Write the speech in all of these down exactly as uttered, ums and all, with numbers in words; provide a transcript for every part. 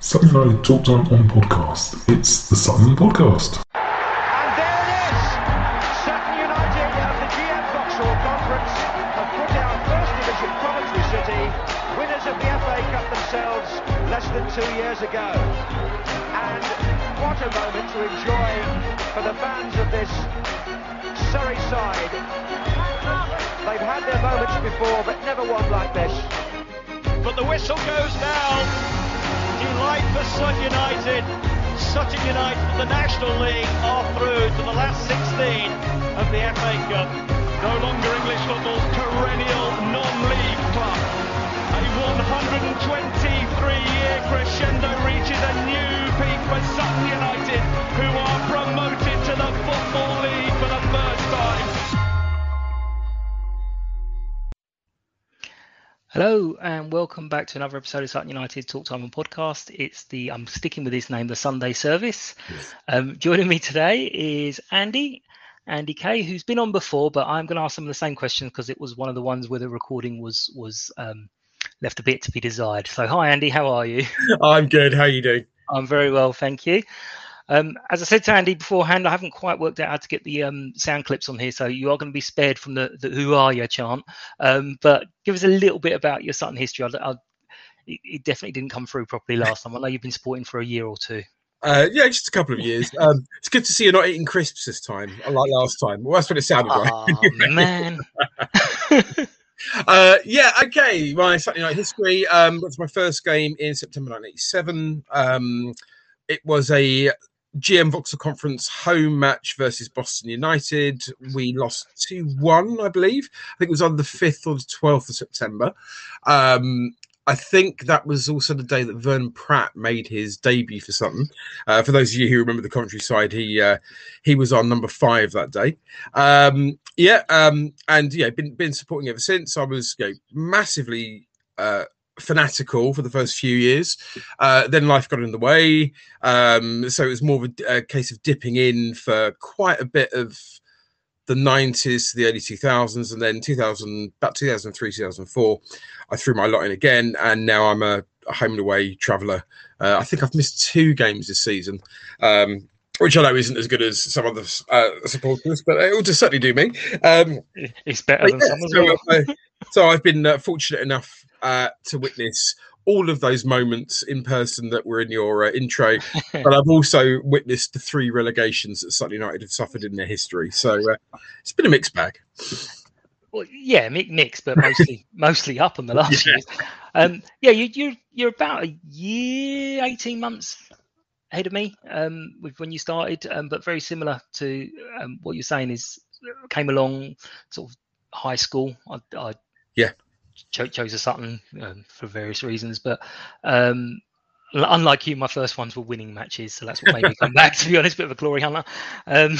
Something I talked on on podcast. It's the Sutton Podcast. And there it is! Sutton United of the G M Vauxhall Conference have put down First Division Coventry City, winners of the F A Cup themselves less than two years ago. And what a moment to enjoy for the fans of this Surrey side. They've had their moments before, but never one like this. But the whistle goes now. Delight for Sutton United. Sutton United from the National League are through to the last sixteen of the F A Cup. No longer English football's perennial non-league club. A one hundred twenty-three year crescendo reaches a new peak for Sutton United, who are promoted to the Football League for the first time. Hello and welcome back to another episode of Sutton United Talk Time and Podcast. It's the, I'm sticking with this name, the Sunday Service. Yes. Um, joining me today is Andy, Andy Kay, who's been on before, but I'm going to ask some of the same questions because it was one of the ones where the recording was was um, left a bit to be desired. So hi Andy, how are you? I'm good, how are you doing? I'm very well, thank you. Um, as I said to Andy beforehand, I haven't quite worked out how to get the um, sound clips on here, so you are going to be spared from the, the "Who are you?" chant. Um, but give us a little bit about your Sutton history. I, I, it definitely didn't come through properly last time. I know you've been sporting for a year or two. Uh, yeah, just a couple of years. Um, it's good to see you're not eating crisps this time, unlike last time. Well, that's what it sounded like. Oh, man. Uh, yeah, okay. My Sutton United history. Um, that's my first game in September nineteen eighty-seven. Um, it was a G M Vauxhall Conference home match versus Boston United. We lost two one, I believe. I think it was on the fifth or the twelfth of September. Um, I think that was also the day that Vernon Pratt made his debut for Sutton. Uh, for those of you who remember the Coventry side, he uh, he was our number five that day. Um, yeah, um, and yeah, been been supporting ever since. I was you know, massively Uh, fanatical for the first few years, uh then life got in the way, um so it was more of a, a case of dipping in for quite a bit of the nineties to the early two thousands, and then two thousand, about two thousand three, two thousand four, I threw my lot in again, and now I'm a, a home and away traveller. uh, I think I've missed two games this season, um which I know isn't as good as some other uh, supporters, but it will just certainly do me. Um, it's better than yeah, some as well. So, uh, so I've been uh, fortunate enough uh, to witness all of those moments in person that were in your uh, intro, but I've also witnessed the three relegations that Sutton United have suffered in their history. So uh, it's been a mixed bag. Well, yeah, mixed, but mostly mostly up on the last yeah. years. Um, yeah, you, you're, you're about a year, eighteen months ahead of me um, with when you started, um, but very similar to um, what you're saying is came along sort of high school. I, I yeah cho- chose a Sutton um, for various reasons, but um, unlike you, my first ones were winning matches, so that's what made me come back, to be honest, bit of a glory hunter. Um,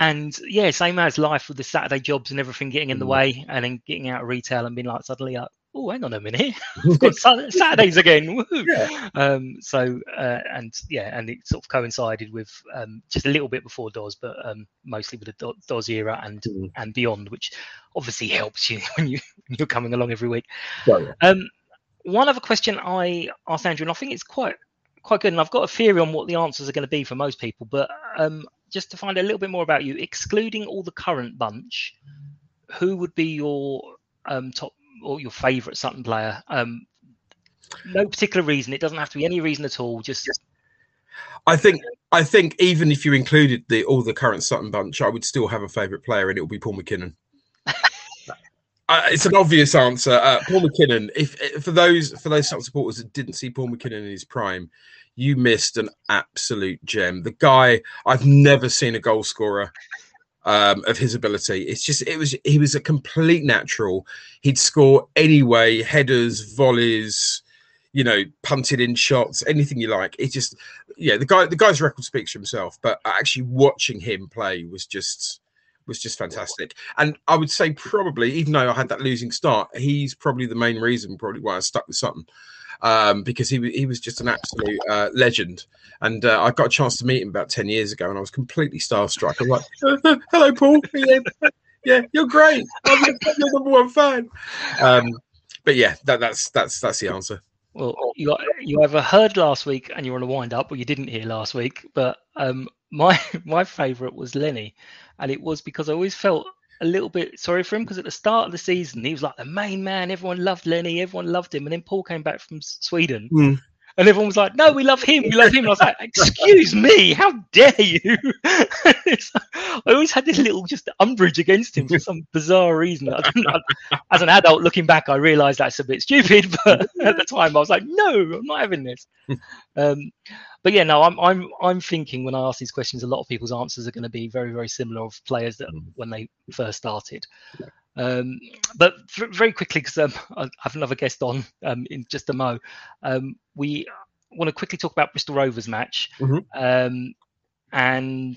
and yeah, same as life with the Saturday jobs and everything getting in the way, and then getting out of retail and being like suddenly like, oh, hang on a minute, we've got Saturdays again. Woo-hoo. Yeah. Um, so, uh, and yeah, and it sort of coincided with um, just a little bit before D O S, but um, mostly with the D O S era and mm. and beyond, which obviously helps you when, you, when you're coming along every week. Oh, yeah. Um, one other question I asked Andrew, and I think it's quite quite good, and I've got a theory on what the answers are going to be for most people, but um, just to find a little bit more about you, excluding all the current bunch, who would be your um, top or your favourite Sutton player? Um, no particular reason. It doesn't have to be any reason at all. Just, I think, I think even if you included the all the current Sutton bunch, I would still have a favourite player, and it would be Paul McKinnon. Uh, it's an obvious answer. Uh, Paul McKinnon. If, if for those for those Sutton supporters that didn't see Paul McKinnon in his prime, you missed an absolute gem. The guy, I've never seen a goal scorer um, of his ability. It's just it was he was a complete natural. He'd score anyway, headers, volleys, you know, punted in shots, anything you like. It's just yeah, the guy the guy's record speaks for himself. But actually watching him play was just. was just fantastic. And I would say probably, even though I had that losing start, he's probably the main reason probably why I stuck with Sutton, um, because he, he was just an absolute uh, legend. And uh, I got a chance to meet him about ten years ago, and I was completely starstruck. I'm like, oh, hello, Paul. Yeah, yeah, you're great. I'm your number one fan. Um, but yeah, that, that's that's that's the answer. Well, you, got, you either heard last week and you're on a wind-up, or you didn't hear last week, but... Um, My my favourite was Lenny, and it was because I always felt a little bit sorry for him, because at the start of the season, he was like the main man. Everyone loved Lenny. Everyone loved him. And then Paul came back from Sweden, mm. and everyone was like, no, we love him. We love him. And I was like, excuse me, how dare you? It's like, I always had this little just umbrage against him for some bizarre reason. I don't know. As an adult looking back, I realised that's a bit stupid. But at the time, I was like, no, I'm not having this. Um But yeah, no, I'm I'm I'm thinking when I ask these questions, a lot of people's answers are going to be very, very similar of players that when they first started. Um, but f- very quickly, because um, I have another guest on um, in just a mo. Um, we want to quickly talk about Bristol Rovers match, mm-hmm. um, and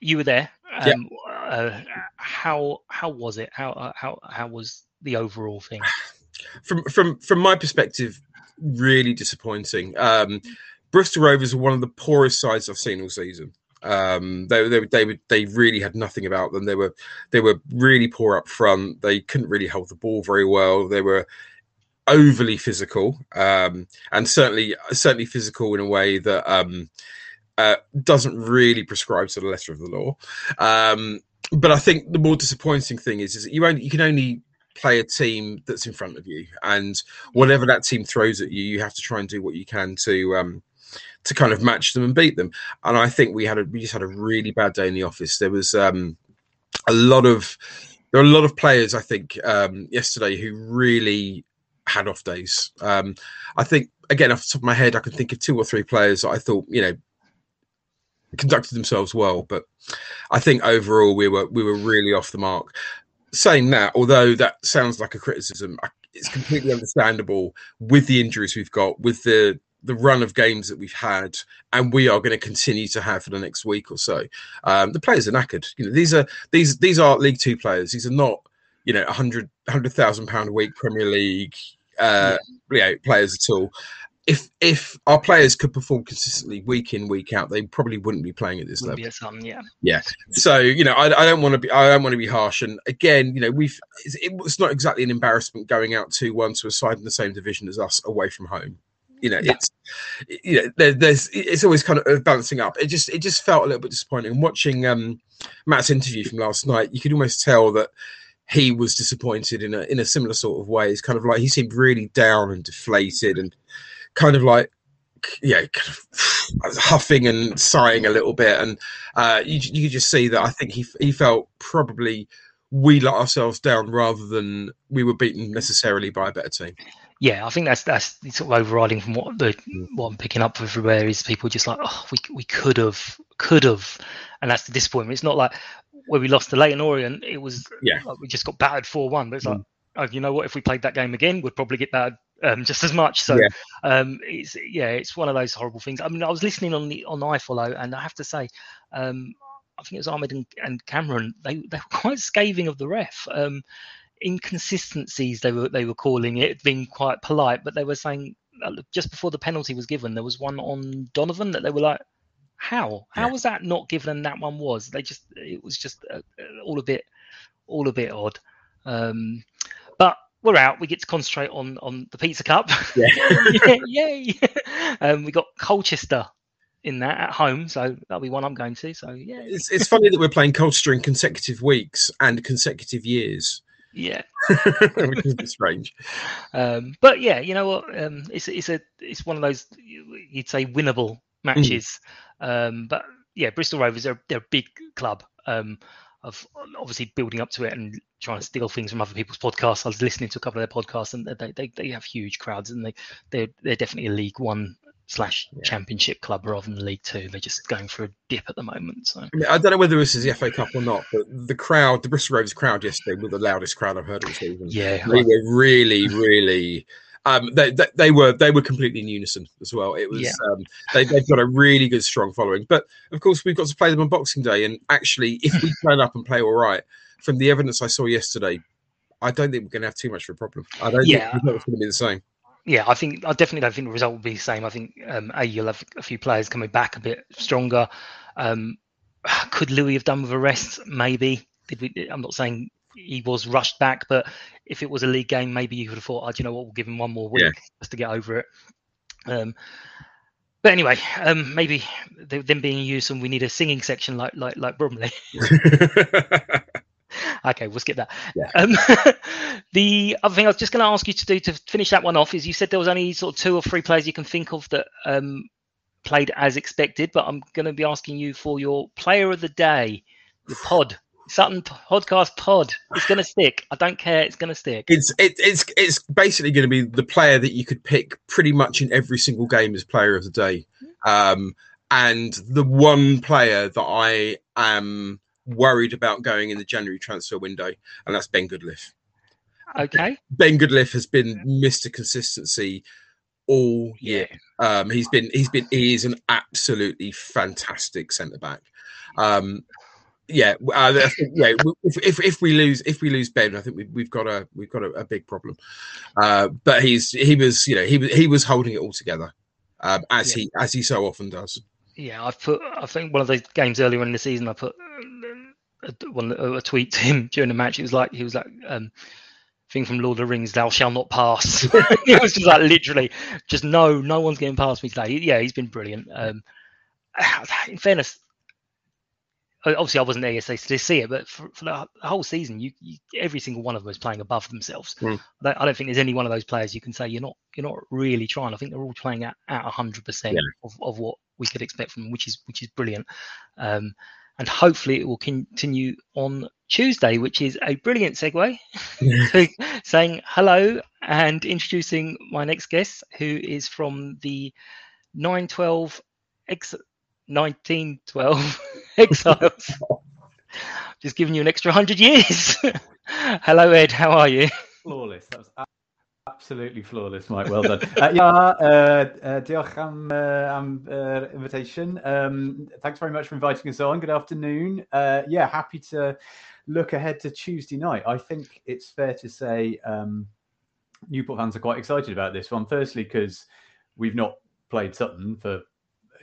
you were there. Um, yeah. uh, how how was it? How uh, how how was the overall thing? From from from my perspective, really disappointing. Um, Bristol Rovers were one of the poorest sides I've seen all season. Um, they, they they were they really had nothing about them. They were they were really poor up front. They couldn't really hold the ball very well. They were overly physical, um, and certainly certainly physical in a way that um, uh, doesn't really prescribe to the letter of the law. Um, but I think the more disappointing thing is is that you only you can only. play a team that's in front of you, and whatever that team throws at you, you have to try and do what you can to um to kind of match them and beat them. And I think we had a, we just had a really bad day in the office. There was um a lot of there were a lot of players I think um yesterday who really had off days. Um, I think again off the top of my head, I can think of two or three players that I thought you know conducted themselves well, but I think overall we were we were really off the mark. Saying that, although that sounds like a criticism, it's completely understandable with the injuries we've got, with the, the run of games that we've had, and we are going to continue to have for the next week or so. Um, the players are knackered. You know, these are these these are League Two players. These are not, you know, a hundred hundred thousand pound a week Premier League uh, you know, players at all. If if our players could perform consistently week in week out, they probably wouldn't be playing at this wouldn't level. Be some, yeah. Yeah. So you know, I, I don't want to be I don't want to be harsh. And again, you know, we've it was not exactly an embarrassment going out two one to a side in the same division as us away from home. You know, yeah. it's you know there, there's it's always kind of balancing up. It just it just felt a little bit disappointing. Watching um, Matt's interview from last night, you could almost tell that he was disappointed in a in a similar sort of way. It's kind of like he seemed really down and deflated and. Kind of like, yeah, kind of huffing and sighing a little bit, and uh, you you could just see that I think he he felt probably we let ourselves down rather than we were beaten necessarily by a better team. Yeah, I think that's that's sort of overriding from what the what I'm picking up everywhere is people just like, oh, we we could have could have, and that's the disappointment. It's not like when we lost to Leyton Orient, it was yeah, like we just got battered four one, but it's mm. like, oh, you know what, if we played that game again, we'd probably get battered. Um, just as much. So, yeah. Um, it's yeah, it's one of those horrible things. I mean, I was listening on the on iFollow, and I have to say, um, I think it was Ahmed and, and Cameron. They they were quite scathing of the ref. Um, inconsistencies, they were they were calling it, being quite polite, but they were saying just before the penalty was given, there was one on Donovan that they were like, how how yeah. was that not given and that one was? They just, it was just uh, all a bit all a bit odd. Um, but we're out. We get to concentrate on on the Pizza Cup. Yeah, yeah, yay! Um, we got Colchester in that at home, so that'll be one I'm going to. So yeah, it's, it's funny that we're playing Colchester in consecutive weeks and consecutive years. Yeah, which is a bit strange. Um, but yeah, you know what? Um, it's it's a it's one of those you'd say winnable matches. Mm. Um, but yeah, Bristol Rovers are they're a big club. Um, Of obviously building up to it and trying to steal things from other people's podcasts. I was listening to a couple of their podcasts, and they they, they have huge crowds, and they they're, they're definitely a League One slash Championship club rather than League Two. They're just going for a dip at the moment. So I mean, I don't know whether this is the F A Cup or not, but the crowd, the Bristol Rovers crowd yesterday, was the loudest crowd I've heard all season. Yeah, they were really, really. Um, they, they they were they were completely in unison as well. It was yeah. um, they, they've got a really good strong following, but of course we've got to play them on Boxing Day. And actually, if we turn up and play all right, from the evidence I saw yesterday, I don't think we're going to have too much of a problem. I don't yeah. think it's going to be the same. Yeah, I think I definitely don't think the result will be the same. I think um, a you'll have a few players coming back a bit stronger. Um, could Louis have done with a rest? Maybe. Did we? I'm not saying he was rushed back, but if it was a league game, maybe you would have thought, oh, do you know what, we'll give him one more week yeah. just to get over it. Um, but anyway, um, maybe they, them being used, and we need a singing section like like like Bromley. Okay, we'll skip that. Yeah. Um, the other thing I was just going to ask you to do to finish that one off is you said there was only sort of two or three players you can think of that um, played as expected, but I'm going to be asking you for your player of the day, your pod. Sutton podcast pod. It's going to stick. I don't care. It's going to stick. It's it, it's it's basically going to be the player that you could pick pretty much in every single game as player of the day. Um, and the one player that I am worried about going in the January transfer window, and that's Ben Goodliff. Okay. Ben Goodliff has been Mister Consistency all year. Um, he's been he's been he is an absolutely fantastic centre back. Um, Yeah, uh, I think, yeah. If, if if we lose if we lose Ben, I think we, we've got a we've got a, a big problem. Uh, but he's he was you know he was he was holding it all together, um, as yeah. he as he so often does. Yeah, I've put I think one of those games earlier in the season I put a, one a tweet to him during the match. It was like he was like um, thing from Lord of the Rings, "Thou shall not pass." It was just like literally just no no one's getting past me today. Yeah, he's been brilliant. Um, in fairness. Obviously, I wasn't there yesterday to see it, but for, for the whole season, you, you every single one of them is playing above themselves. Mm. I, don't, I don't think there's any one of those players you can say you're not you're not really trying. I think they're all playing at a hundred percent of of what we could expect from them, which is which is brilliant. Um, and hopefully, it will continue on Tuesday, which is a brilliant segue to saying hello and introducing my next guest, who is from the nine twelve Ex. nineteen twelve Exiles. Just giving you an extra one hundred years. Hello, Ed. How are you? Flawless. That was absolutely flawless, Mike. Well done. Uh, yeah, uh, uh, diolch am, uh, am uh, invitation. Um, thanks very much for inviting us on. Good afternoon. Uh, yeah, happy to look ahead to Tuesday night. I think it's fair to say um, Newport fans are quite excited about this one. Firstly, because we've not played Sutton for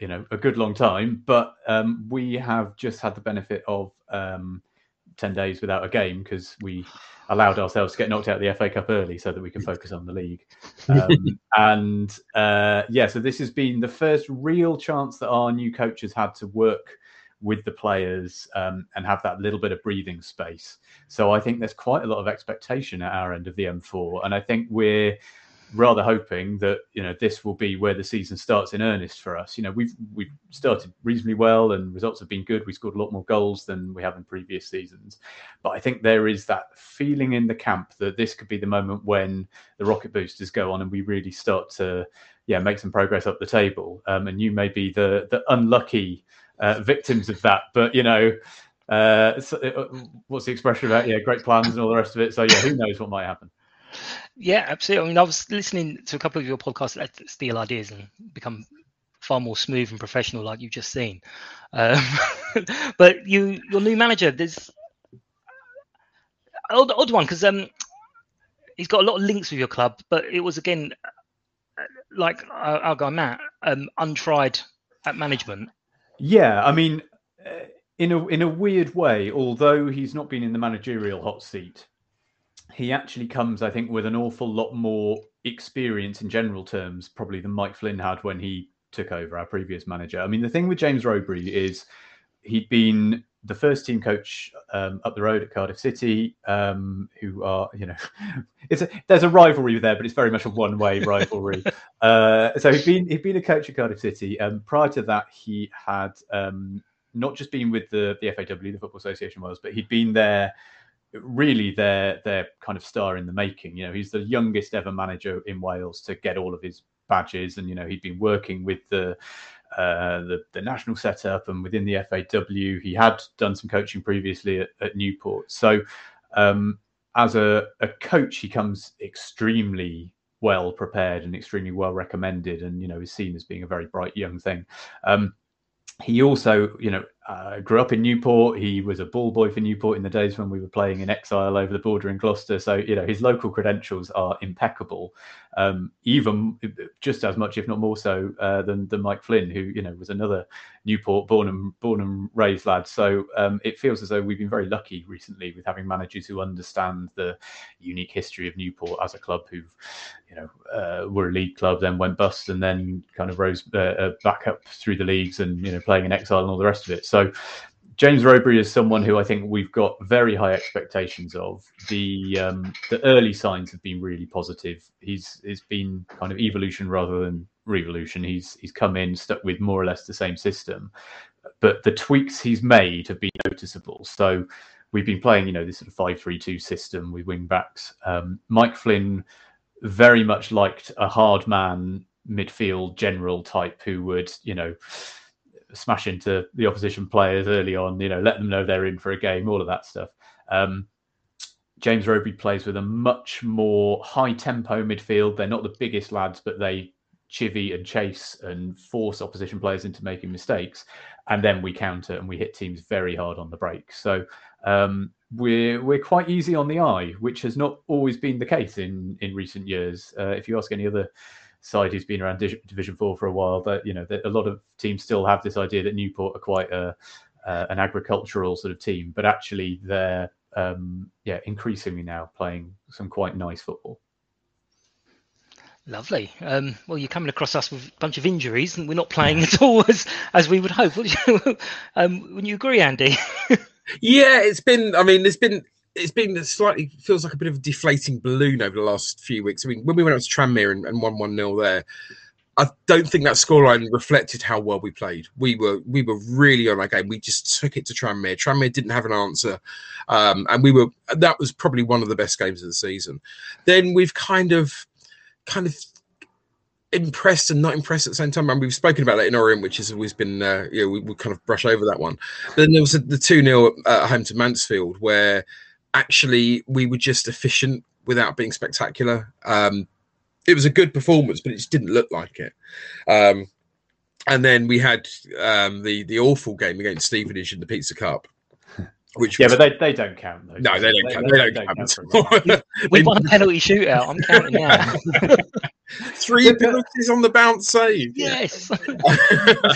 you know, a good long time, but um, we have just had the benefit of um, ten days without a game because we allowed ourselves to get knocked out of the F A Cup early so that we can focus on the league. Um, and uh, yeah, so this has been the first real chance that our new coach has had to work with the players um, and have that little bit of breathing space. So I think there's quite a lot of expectation at our end of the M four. And I think we're rather hoping that you know this will be where the season starts in earnest for us. You know we've we've started reasonably well and results have been good. We scored a lot more goals than we have in previous seasons, but I think there is that feeling in the camp that this could be the moment when the rocket boosters go on and we really start to yeah make some progress up the table. Um, and you may be the the unlucky uh, victims of that, but you know uh, so, uh, what's the expression about yeah great plans and all the rest of it. So yeah, who knows what might happen. Yeah, absolutely. I mean, I was listening to a couple of your podcasts that steal ideas and become far more smooth and professional, like you've just seen. Um, but you, your new manager, there's odd, odd one because um, he's got a lot of links with your club, but it was, again, like our guy Matt, um, untried at management. Yeah, I mean, in a in a weird way, although he's not been in the managerial hot seat, he actually comes, I think, with an awful lot more experience in general terms, probably, than Mike Flynn had when he took over, our previous manager. I mean, the thing with James Rowberry is he'd been the first team coach um, up the road at Cardiff City, um, who are, you know, it's a, there's a rivalry there, but it's very much a one-way rivalry. uh, so he'd been he'd been a coach at Cardiff City. Um, prior to that, he had um, not just been with the, the F A W, the Football Association Wales, but he'd been there, really their their kind of star in the making. You know, he's the youngest ever manager in Wales to get all of his badges, and, you know, he'd been working with the uh the, the national setup and within the F A W. He had done some coaching previously at, at Newport, so um as a, a coach he comes extremely well prepared and extremely well recommended, and, you know, is seen as being a very bright young thing. um He also, you know, uh, grew up in Newport. He was a ball boy for Newport in the days when we were playing in exile over the border in Gloucester. So, you know, his local credentials are impeccable, um, even just as much, if not more so, uh, than, than Mike Flynn, who, you know, was another Newport born and born and raised lad. So um, it feels as though we've been very lucky recently with having managers who understand the unique history of Newport as a club, who, you know, uh, were a league club, then went bust, and then kind of rose uh, back up through the leagues, and, you know, playing in exile and all the rest of it. So James Rowberry is someone who I think we've got very high expectations of. The um, the early signs have been really positive. He's it's been kind of evolution rather than revolution. He's he's come in, stuck with more or less the same system, but the tweaks he's made have been noticeable. So we've been playing, you know, this sort of five three two system with wing backs. Um, Mike Flynn very much liked a hard man midfield general type who would, you know, smash into the opposition players early on, you know, let them know they're in for a game, all of that stuff. Um, James Rowberry plays with a much more high-tempo midfield. They're not the biggest lads, but they chivvy and chase and force opposition players into making mistakes. And then we counter and we hit teams very hard on the break. So um, we're we're quite easy on the eye, which has not always been the case in, in recent years. Uh, if you ask any other side who's been around Division Four for a while, that, you know, that a lot of teams still have this idea that Newport are quite a uh, an agricultural sort of team, but actually they're um yeah increasingly now playing some quite nice football. Lovely. Um well, you're coming across us with a bunch of injuries, and we're not playing at all as as we would hope. Would you, um wouldn't you agree, Andy? Yeah, it's been, I mean, there's been It's been slightly, feels like a bit of a deflating balloon over the last few weeks. I mean, when we went out to Tranmere and, and won one nil there, I don't think that scoreline reflected how well we played. We were we were really on our game. We just took it to Tranmere. Tranmere didn't have an answer. Um, and we were, that was probably one of the best games of the season. Then we've kind of, kind of, impressed and not impressed at the same time. And we've spoken about Leyton Orient, which has always been, uh, you know, we, we kind of brush over that one. But then there was a, the two nil at uh, home to Mansfield, where actually we were just efficient without being spectacular. Um, it was a good performance, but it just didn't look like it. Um, and then we had um, the the awful game against Stevenage in the Pizza Cup, which yeah, was... but they, they don't count. Those, no, they don't they, count. They, they don't, don't count. count right. We won a penalty shootout. I'm counting now. Three penalties on the bounce save. Yes.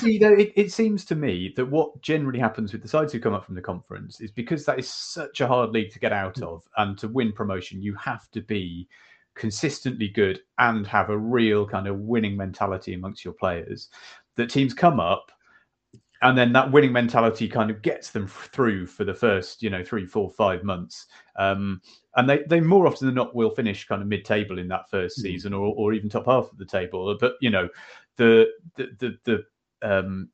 See, though, it, it seems to me that what generally happens with the sides who come up from the conference is, because that is such a hard league to get out of, and to win promotion, you have to be consistently good and have a real kind of winning mentality amongst your players, that teams come up, and then that winning mentality kind of gets them through for the first, you know, three, four, five months. Um, and they, they more often than not will finish kind of mid-table in that first mm-hmm. season, or or even top half of the table. But, you know, the the the, the um,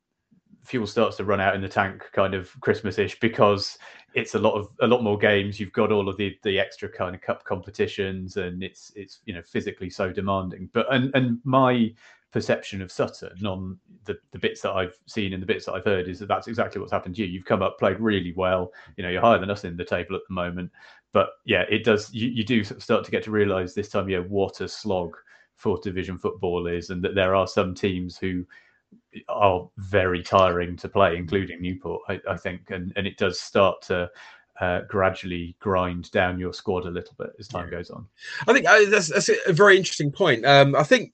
fuel starts to run out in the tank kind of Christmas-ish, because it's a lot of a lot more games. You've got all of the the extra kind of cup competitions, and it's it's you know, physically so demanding. But and and my perception of Sutton on the, the bits that I've seen and the bits that I've heard is that that's exactly what's happened to you. You've come up, played really well. You know, you're higher than us in the table at the moment. But yeah, it does. You, you do start to get to realise this time of year what a slog fourth division football is, and that there are some teams who are very tiring to play, including Newport, I, I think. And, and it does start to uh, gradually grind down your squad a little bit as time goes on. I think uh, that's, that's a very interesting point. Um, I think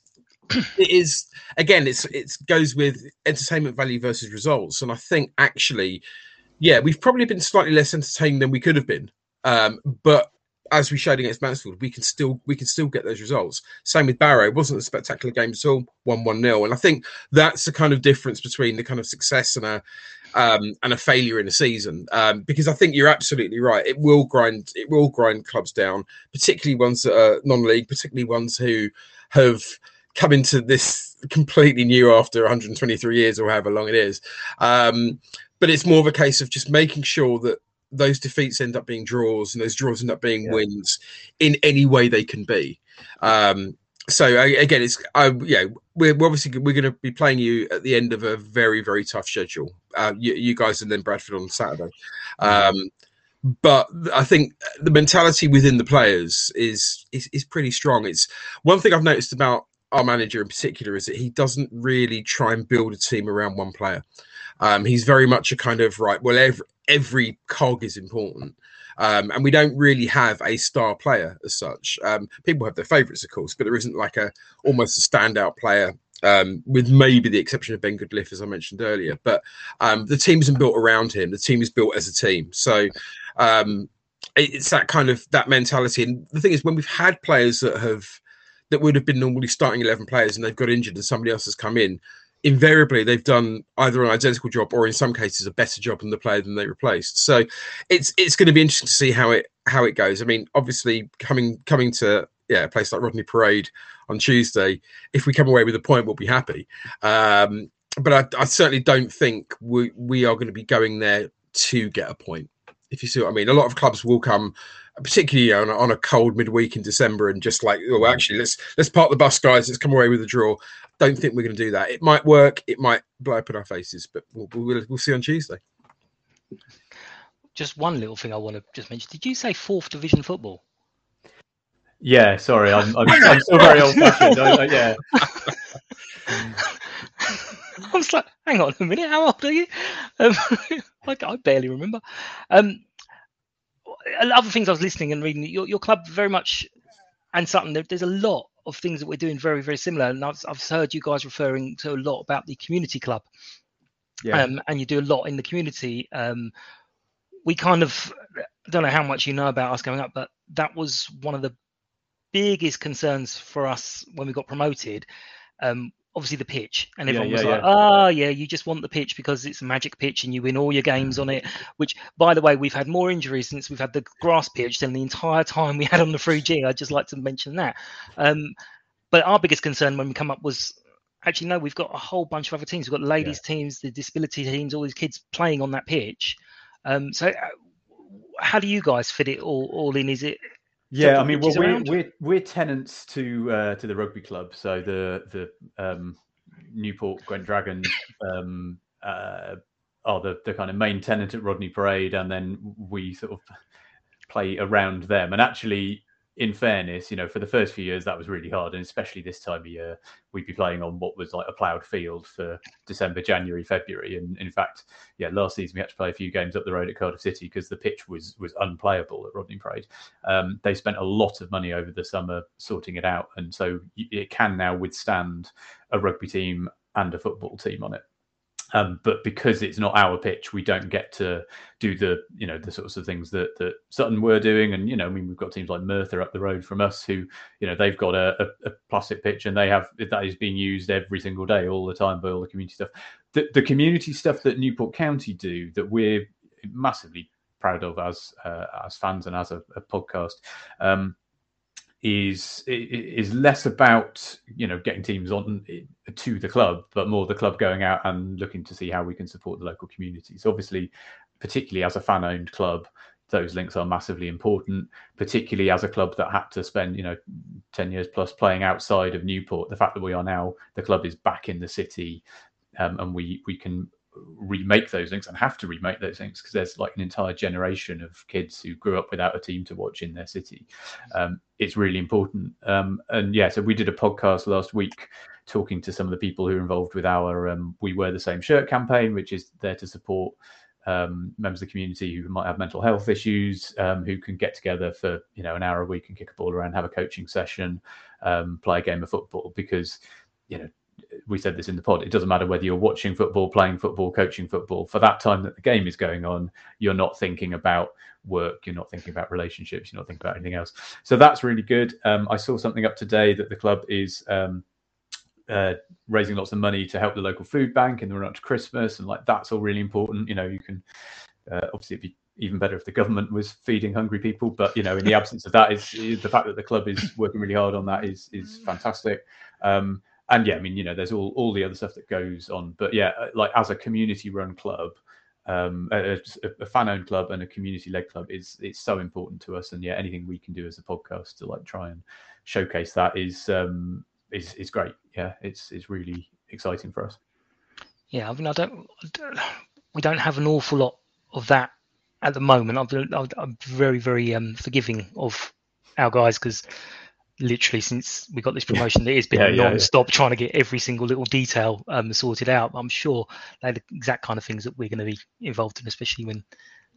it is, again, it's it goes with entertainment value versus results. And I think actually, yeah, we've probably been slightly less entertaining than we could have been. Um, but as we showed against Mansfield, we can still we can still get those results. Same with Barrow. It wasn't a spectacular game at all, one one nil. And I think that's the kind of difference between the kind of success and a um, and a failure in a season. Um, because I think you're absolutely right. It will grind it will grind clubs down, particularly ones that are non-league, particularly ones who have come into this completely new after one hundred twenty-three years or however long it is. Um, but it's more of a case of just making sure that those defeats end up being draws and those draws end up being yeah. wins in any way they can be. Um, so again, it's, I, yeah, we're, we're obviously, we're going to be playing you at the end of a very, very tough schedule. Uh, you, you guys and then Bradford on Saturday. Um, yeah. But I think the mentality within the players is, is, is pretty strong. It's one thing I've noticed about our manager in particular is that he doesn't really try and build a team around one player. Um, he's very much a kind of right. Well, every, every cog is important. Um, and we don't really have a star player as such. Um, people have their favorites, of course, but there isn't like a, almost a standout player, um, with maybe the exception of Ben Goodliff, as I mentioned earlier, but, um, the team isn't built around him. The team is built as a team. So, um, it's that kind of, that mentality. And the thing is, when we've had players that have, that would have been normally starting eleven players and they've got injured and somebody else has come in, invariably they've done either an identical job or in some cases a better job than the player than they replaced. So it's it's going to be interesting to see how it how it goes. I mean, obviously coming coming to yeah a place like Rodney Parade on Tuesday, if we come away with a point, we'll be happy. Um, but I, I certainly don't think we we are going to be going there to get a point. If you see what I mean, a lot of clubs will come, particularly on a, on a cold midweek in December, and just like, oh, actually, let's let's park the bus, guys. Let's come away with a draw. Don't think we're going to do that. It might work. It might blow up in our faces, but we'll, we'll, we'll see on Tuesday. Just one little thing I want to just mention. Did you say fourth division football? Yeah, sorry. I'm, I'm, I'm still very old-fashioned. I, I, yeah. I was like, hang on a minute. How old are you? Um, I, I barely remember. Um, other things I was listening and reading, your, your club very much, and Sutton, there, there's a lot of things that we're doing very, very similar. And I've, I've heard you guys referring to a lot about the community club. Yeah. Um, and you do a lot in the community. Um, we kind of, I don't know how much you know about us going up, but that was one of the biggest concerns for us when we got promoted. Um, obviously the pitch, and everyone yeah, yeah, was like, ah, yeah. Oh, yeah, you just want the pitch because it's a magic pitch and you win all your games on it, which, by the way, we've had more injuries since we've had the grass pitch than the entire time we had on the three G. I'd just like to mention that. Um, but our biggest concern when we come up was, actually, no, we've got a whole bunch of other teams. We've got ladies yeah. teams, the disability teams, all these kids playing on that pitch. Um, so how do you guys fit it all, all in? Is it... Yeah, I mean, well, we're, we're we're tenants to uh, to the rugby club, so the the um, Newport Gwent Dragons um, uh, are the, the kind of main tenant at Rodney Parade, and then we sort of play around them. And actually, in fairness, you know, for the first few years that was really hard, and especially this time of year, we'd be playing on what was like a ploughed field for December, January, February, and in fact, yeah, last season we had to play a few games up the road at Cardiff City because the pitch was was unplayable at Rodney Parade. Um, they spent a lot of money over the summer sorting it out, and so it can now withstand a rugby team and a football team on it. Um, but because it's not our pitch, we don't get to do the, you know, the sorts of things that, that Sutton were doing. And, you know, I mean, we've got teams like Merthyr up the road from us who, you know, they've got a, a, a plastic pitch and they have that is being used every single day, all the time by all the community stuff. The, the community stuff that Newport County do that we're massively proud of as uh, as fans and as a, a podcast um, is is less about, you know, getting teams on to the club, but more the club going out and looking to see how we can support the local community. So obviously, particularly as a fan-owned club, those links are massively important, particularly as a club that had to spend, you know, ten years plus playing outside of Newport. The fact that we are now, the club is back in the city um, and we we can remake those links and have to remake those links because there's like an entire generation of kids who grew up without a team to watch in their city. Um, it's really important. Um, and yeah, so we did a podcast last week talking to some of the people who are involved with our um, We Wear the Same Shirt campaign, which is there to support um, members of the community who might have mental health issues, um, who can get together for, you know, an hour a week and kick a ball around, have a coaching session, um, play a game of football. Because, you know, we said this in the pod, it doesn't matter whether you're watching football, playing football, coaching football. For that time that the game is going on, you're not thinking about work, you're not thinking about relationships, you're not thinking about anything else. So that's really good. Um, I saw something up today that the club is um, uh, raising lots of money to help the local food bank in the run up to Christmas, and like that's all really important. You know, you can uh, obviously it'd be even better if the government was feeding hungry people, but you know, in the absence of that, is, is the fact that the club is working really hard on that is is fantastic. Um, And yeah, I mean, you know, there's all, all the other stuff that goes on. But yeah, like as a community-run club, um, a, a fan-owned club and a community-led club, is it's so important to us. And yeah, anything we can do as a podcast to like try and showcase that is um, is is great. Yeah, it's it's really exciting for us. Yeah, I mean, I don't, I don't we don't have an awful lot of that at the moment. I'm I'm very very um, forgiving of our guys, because literally since we got this promotion, it's been yeah, yeah, non-stop yeah. trying to get every single little detail um, sorted out. I'm sure they're the exact kind of things that we're going to be involved in, especially when,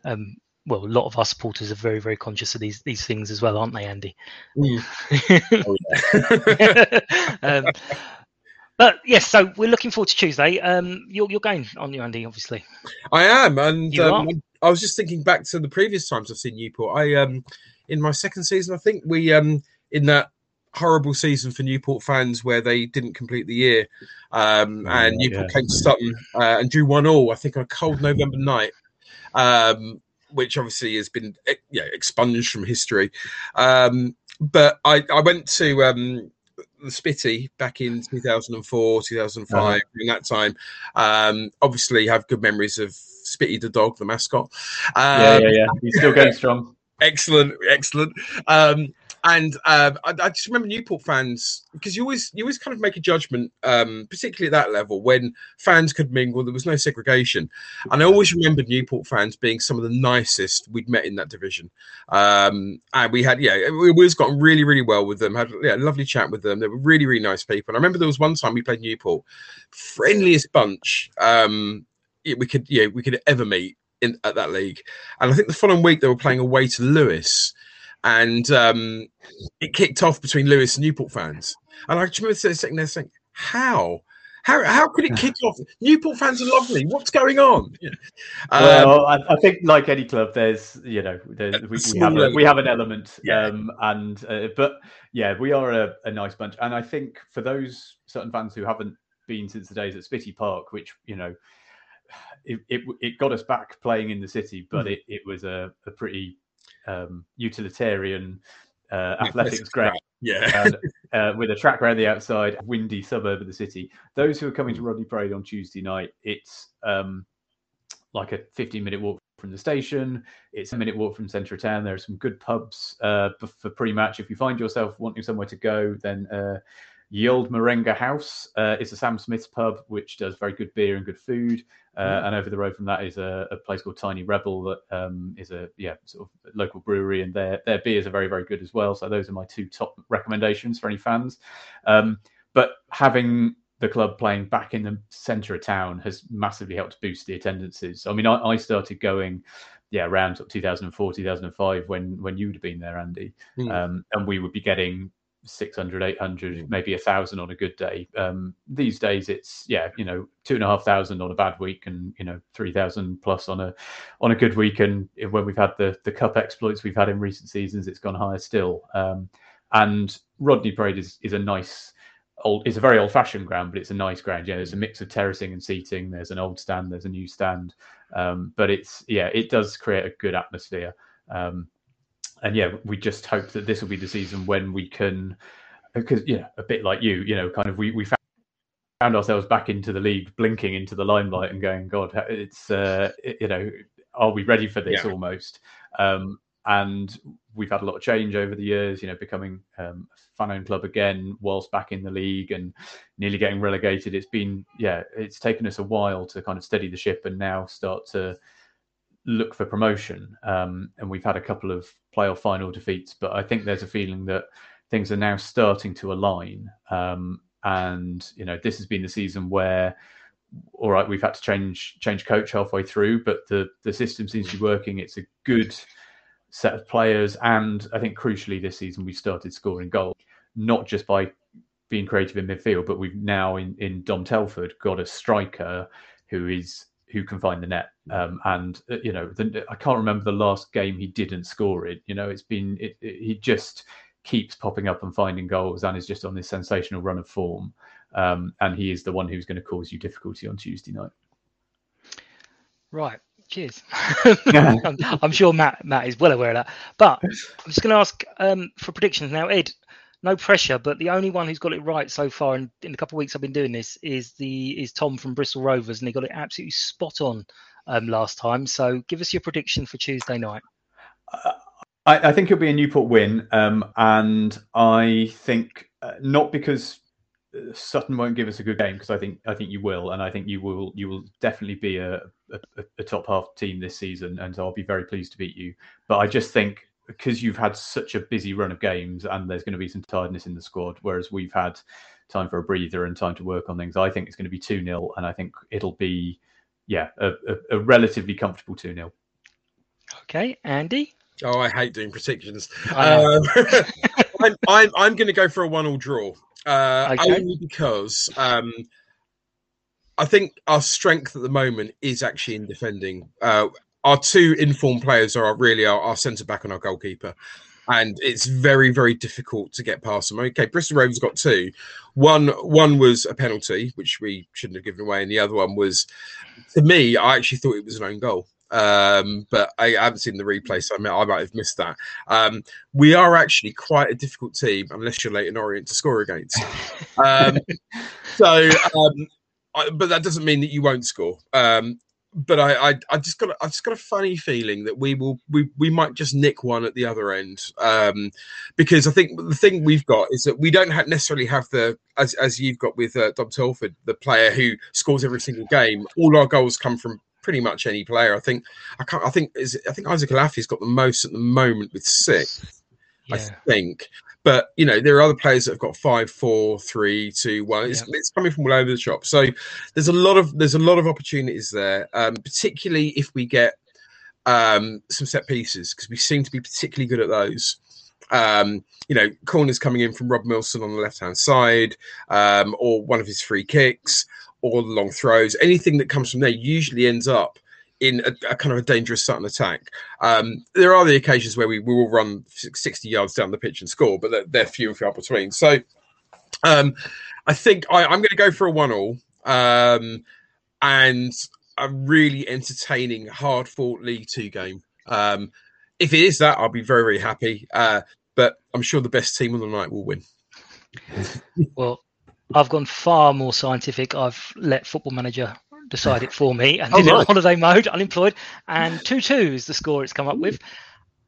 um, well, a lot of our supporters are very, very conscious of these these things as well, aren't they, Andy? Mm. um, but yes, so we're looking forward to Tuesday. Um, you're, you're going, aren't you, Andy? Obviously, I am, and um, I was just thinking back to the previous times I've seen Newport. I um, in my second season, I think we um, in that horrible season for Newport fans where they didn't complete the year. Um, and yeah, Newport yeah. came to Sutton uh, and drew one all, I think, on a cold November night, um, which obviously has been you know, expunged from history. Um, but I, I went to um, the Spitty back in two thousand four, two thousand five, uh-huh. during that time. Um, obviously have good memories of Spitty the dog, the mascot. Um, yeah, yeah, yeah. He's still going strong. Excellent, excellent. Um, And um, I, I just remember Newport fans, because you always you always kind of make a judgment, um, particularly at that level, when fans could mingle, there was no segregation. And I always remembered Newport fans being some of the nicest we'd met in that division. Um, and we had, yeah, we always got really, really well with them, had yeah, a lovely chat with them. They were really, really nice people. And I remember there was one time we played Newport, friendliest bunch um, we could yeah we could ever meet in at that league. And I think the following week they were playing away to Lewis. And um, it kicked off between Lewis and Newport fans. And I just remember sitting there saying, how? How how could it kick off? Newport fans are lovely. What's going on? Yeah. Um, well, I, I think like any club, there's, you know, there's, we, we, have a, we have an element. Yeah. Um, and uh, But, yeah, we are a, a nice bunch. And I think for those certain fans who haven't been since the days at Spitty Park, which, you know, it it, it got us back playing in the city, but mm. it, it was a, a pretty... Um, utilitarian uh, yeah, athletics ground, yeah, and, uh, with a track around the outside, windy suburb of the city. Those who are coming to Rodney Parade on Tuesday night, it's um, like a fifteen-minute walk from the station. It's a minute walk from centre of town. There are some good pubs uh, for pre-match. If you find yourself wanting somewhere to go, then uh, Ye Olde Moringa House uh, is a Sam Smith's pub, which does very good beer and good food. Uh, mm. And over the road from that is a, a place called Tiny Rebel that um, is a yeah sort of local brewery, and their their beers are very, very good as well. So those are my two top recommendations for any fans. Um, but having the club playing back in the centre of town has massively helped boost the attendances. I mean, I, I started going yeah around sort of two thousand four, two thousand five when when you would have been there, Andy, mm. um, and we would be getting six hundred, eight hundred, maybe a thousand on a good day. Um, these days it's, yeah, you know, two and a half thousand on a bad week, and, you know, three thousand plus on a, on a good week. And when we've had the, the cup exploits we've had in recent seasons, it's gone higher still. Um, and Rodney Parade is, is a nice old, it's a very old fashioned ground, but it's a nice ground. Yeah. There's a mix of terracing and seating. There's an old stand, there's a new stand. Um, but it's, yeah, it does create a good atmosphere. Um, And yeah, we just hope that this will be the season when we can, because you know, a bit like you, you know, kind of we we found ourselves back into the league, blinking into the limelight, and going, God, it's uh, you know, are we ready for this? Yeah. Almost. Um, and we've had a lot of change over the years, you know, becoming um, a fan-owned club again, whilst back in the league and nearly getting relegated. It's been, yeah, it's taken us a while to kind of steady the ship and now start to look for promotion. Um, and we've had a couple of playoff final defeats, but I think there's a feeling that things are now starting to align. Um, and, you know, this has been the season where all right, we've had to change change coach halfway through, but the the system seems to be working. It's a good set of players, and I think crucially this season we started scoring goals, not just by being creative in midfield, but we've now in, in Dom Telford got a striker who is who can find the net. Um, and uh, you know, the, I can't remember the last game he didn't score it. You know, it's been it, it, he just keeps popping up and finding goals, and is just on this sensational run of form. Um, and he is the one who's going to cause you difficulty on Tuesday night. Right. Cheers. I'm, I'm sure Matt Matt is well aware of that. But I'm just going to ask um, for predictions now, Ed. No pressure, but the only one who's got it right so far, and in a couple of weeks I've been doing this, is the is Tom from Bristol Rovers, and he got it absolutely spot on um, last time. So give us your prediction for Tuesday night. Uh, I, I think it'll be a Newport win, um, and I think uh, not because Sutton won't give us a good game, because I think I think you will, and I think you will you will definitely be a, a, a top half team this season, and I'll be very pleased to beat you. But I just think, because you've had such a busy run of games and there's going to be some tiredness in the squad, whereas we've had time for a breather and time to work on things, I think it's going to be two nil, and I think it'll be, yeah, a, a, a relatively comfortable two nil. Okay, Andy? Oh, I hate doing predictions. Um, I'm, I'm, I'm going to go for a one-all draw, uh, okay. only because um, I think our strength at the moment is actually in defending. Uh, Our two informed players are really our, our centre-back and our goalkeeper. And it's very, very difficult to get past them. Okay, Bristol Rovers got two. One one was a penalty, which we shouldn't have given away. And the other one was, to me, I actually thought it was an own goal. Um, but I, I haven't seen the replay, so I might, I might have missed that. Um, we are actually quite a difficult team, unless you're Leyton Orient, to score against. Um, so, um, I, but that doesn't mean that you won't score. Um But I, I, I just got, I just got a funny feeling that we will, we, we might just nick one at the other end, um, because I think the thing we've got is that we don't have necessarily have the, as as you've got with uh, Dom Telford, the player who scores every single game. All our goals come from pretty much any player. I think I can't. I think is I think Isaac Alafi's got the most at the moment with six. Yeah. I think. But, you know, there are other players that have got five, four, three, two, one. It's, yeah. it's coming from all over the shop. So there's a lot of there's a lot of opportunities there, um, particularly if we get um, some set pieces, because we seem to be particularly good at those. Um, you know, corners coming in from Rob Milson on the left-hand side, um, or one of his free kicks, or the long throws. Anything that comes from there usually ends up in a, a kind of a dangerous Sutton attack. Um, there are the occasions where we, we will run sixty yards down the pitch and score, but they're, they're few and far between. So um, I think I, I'm going to go for a one-all um, and a really entertaining, hard-fought League Two game. Um, if it is that, I'll be very, very happy. Uh, but I'm sure the best team on the night will win. Well, I've gone far more scientific. I've let Football Manager decide it for me, and oh, did it on holiday mode, unemployed, and two two is the score it's come up with.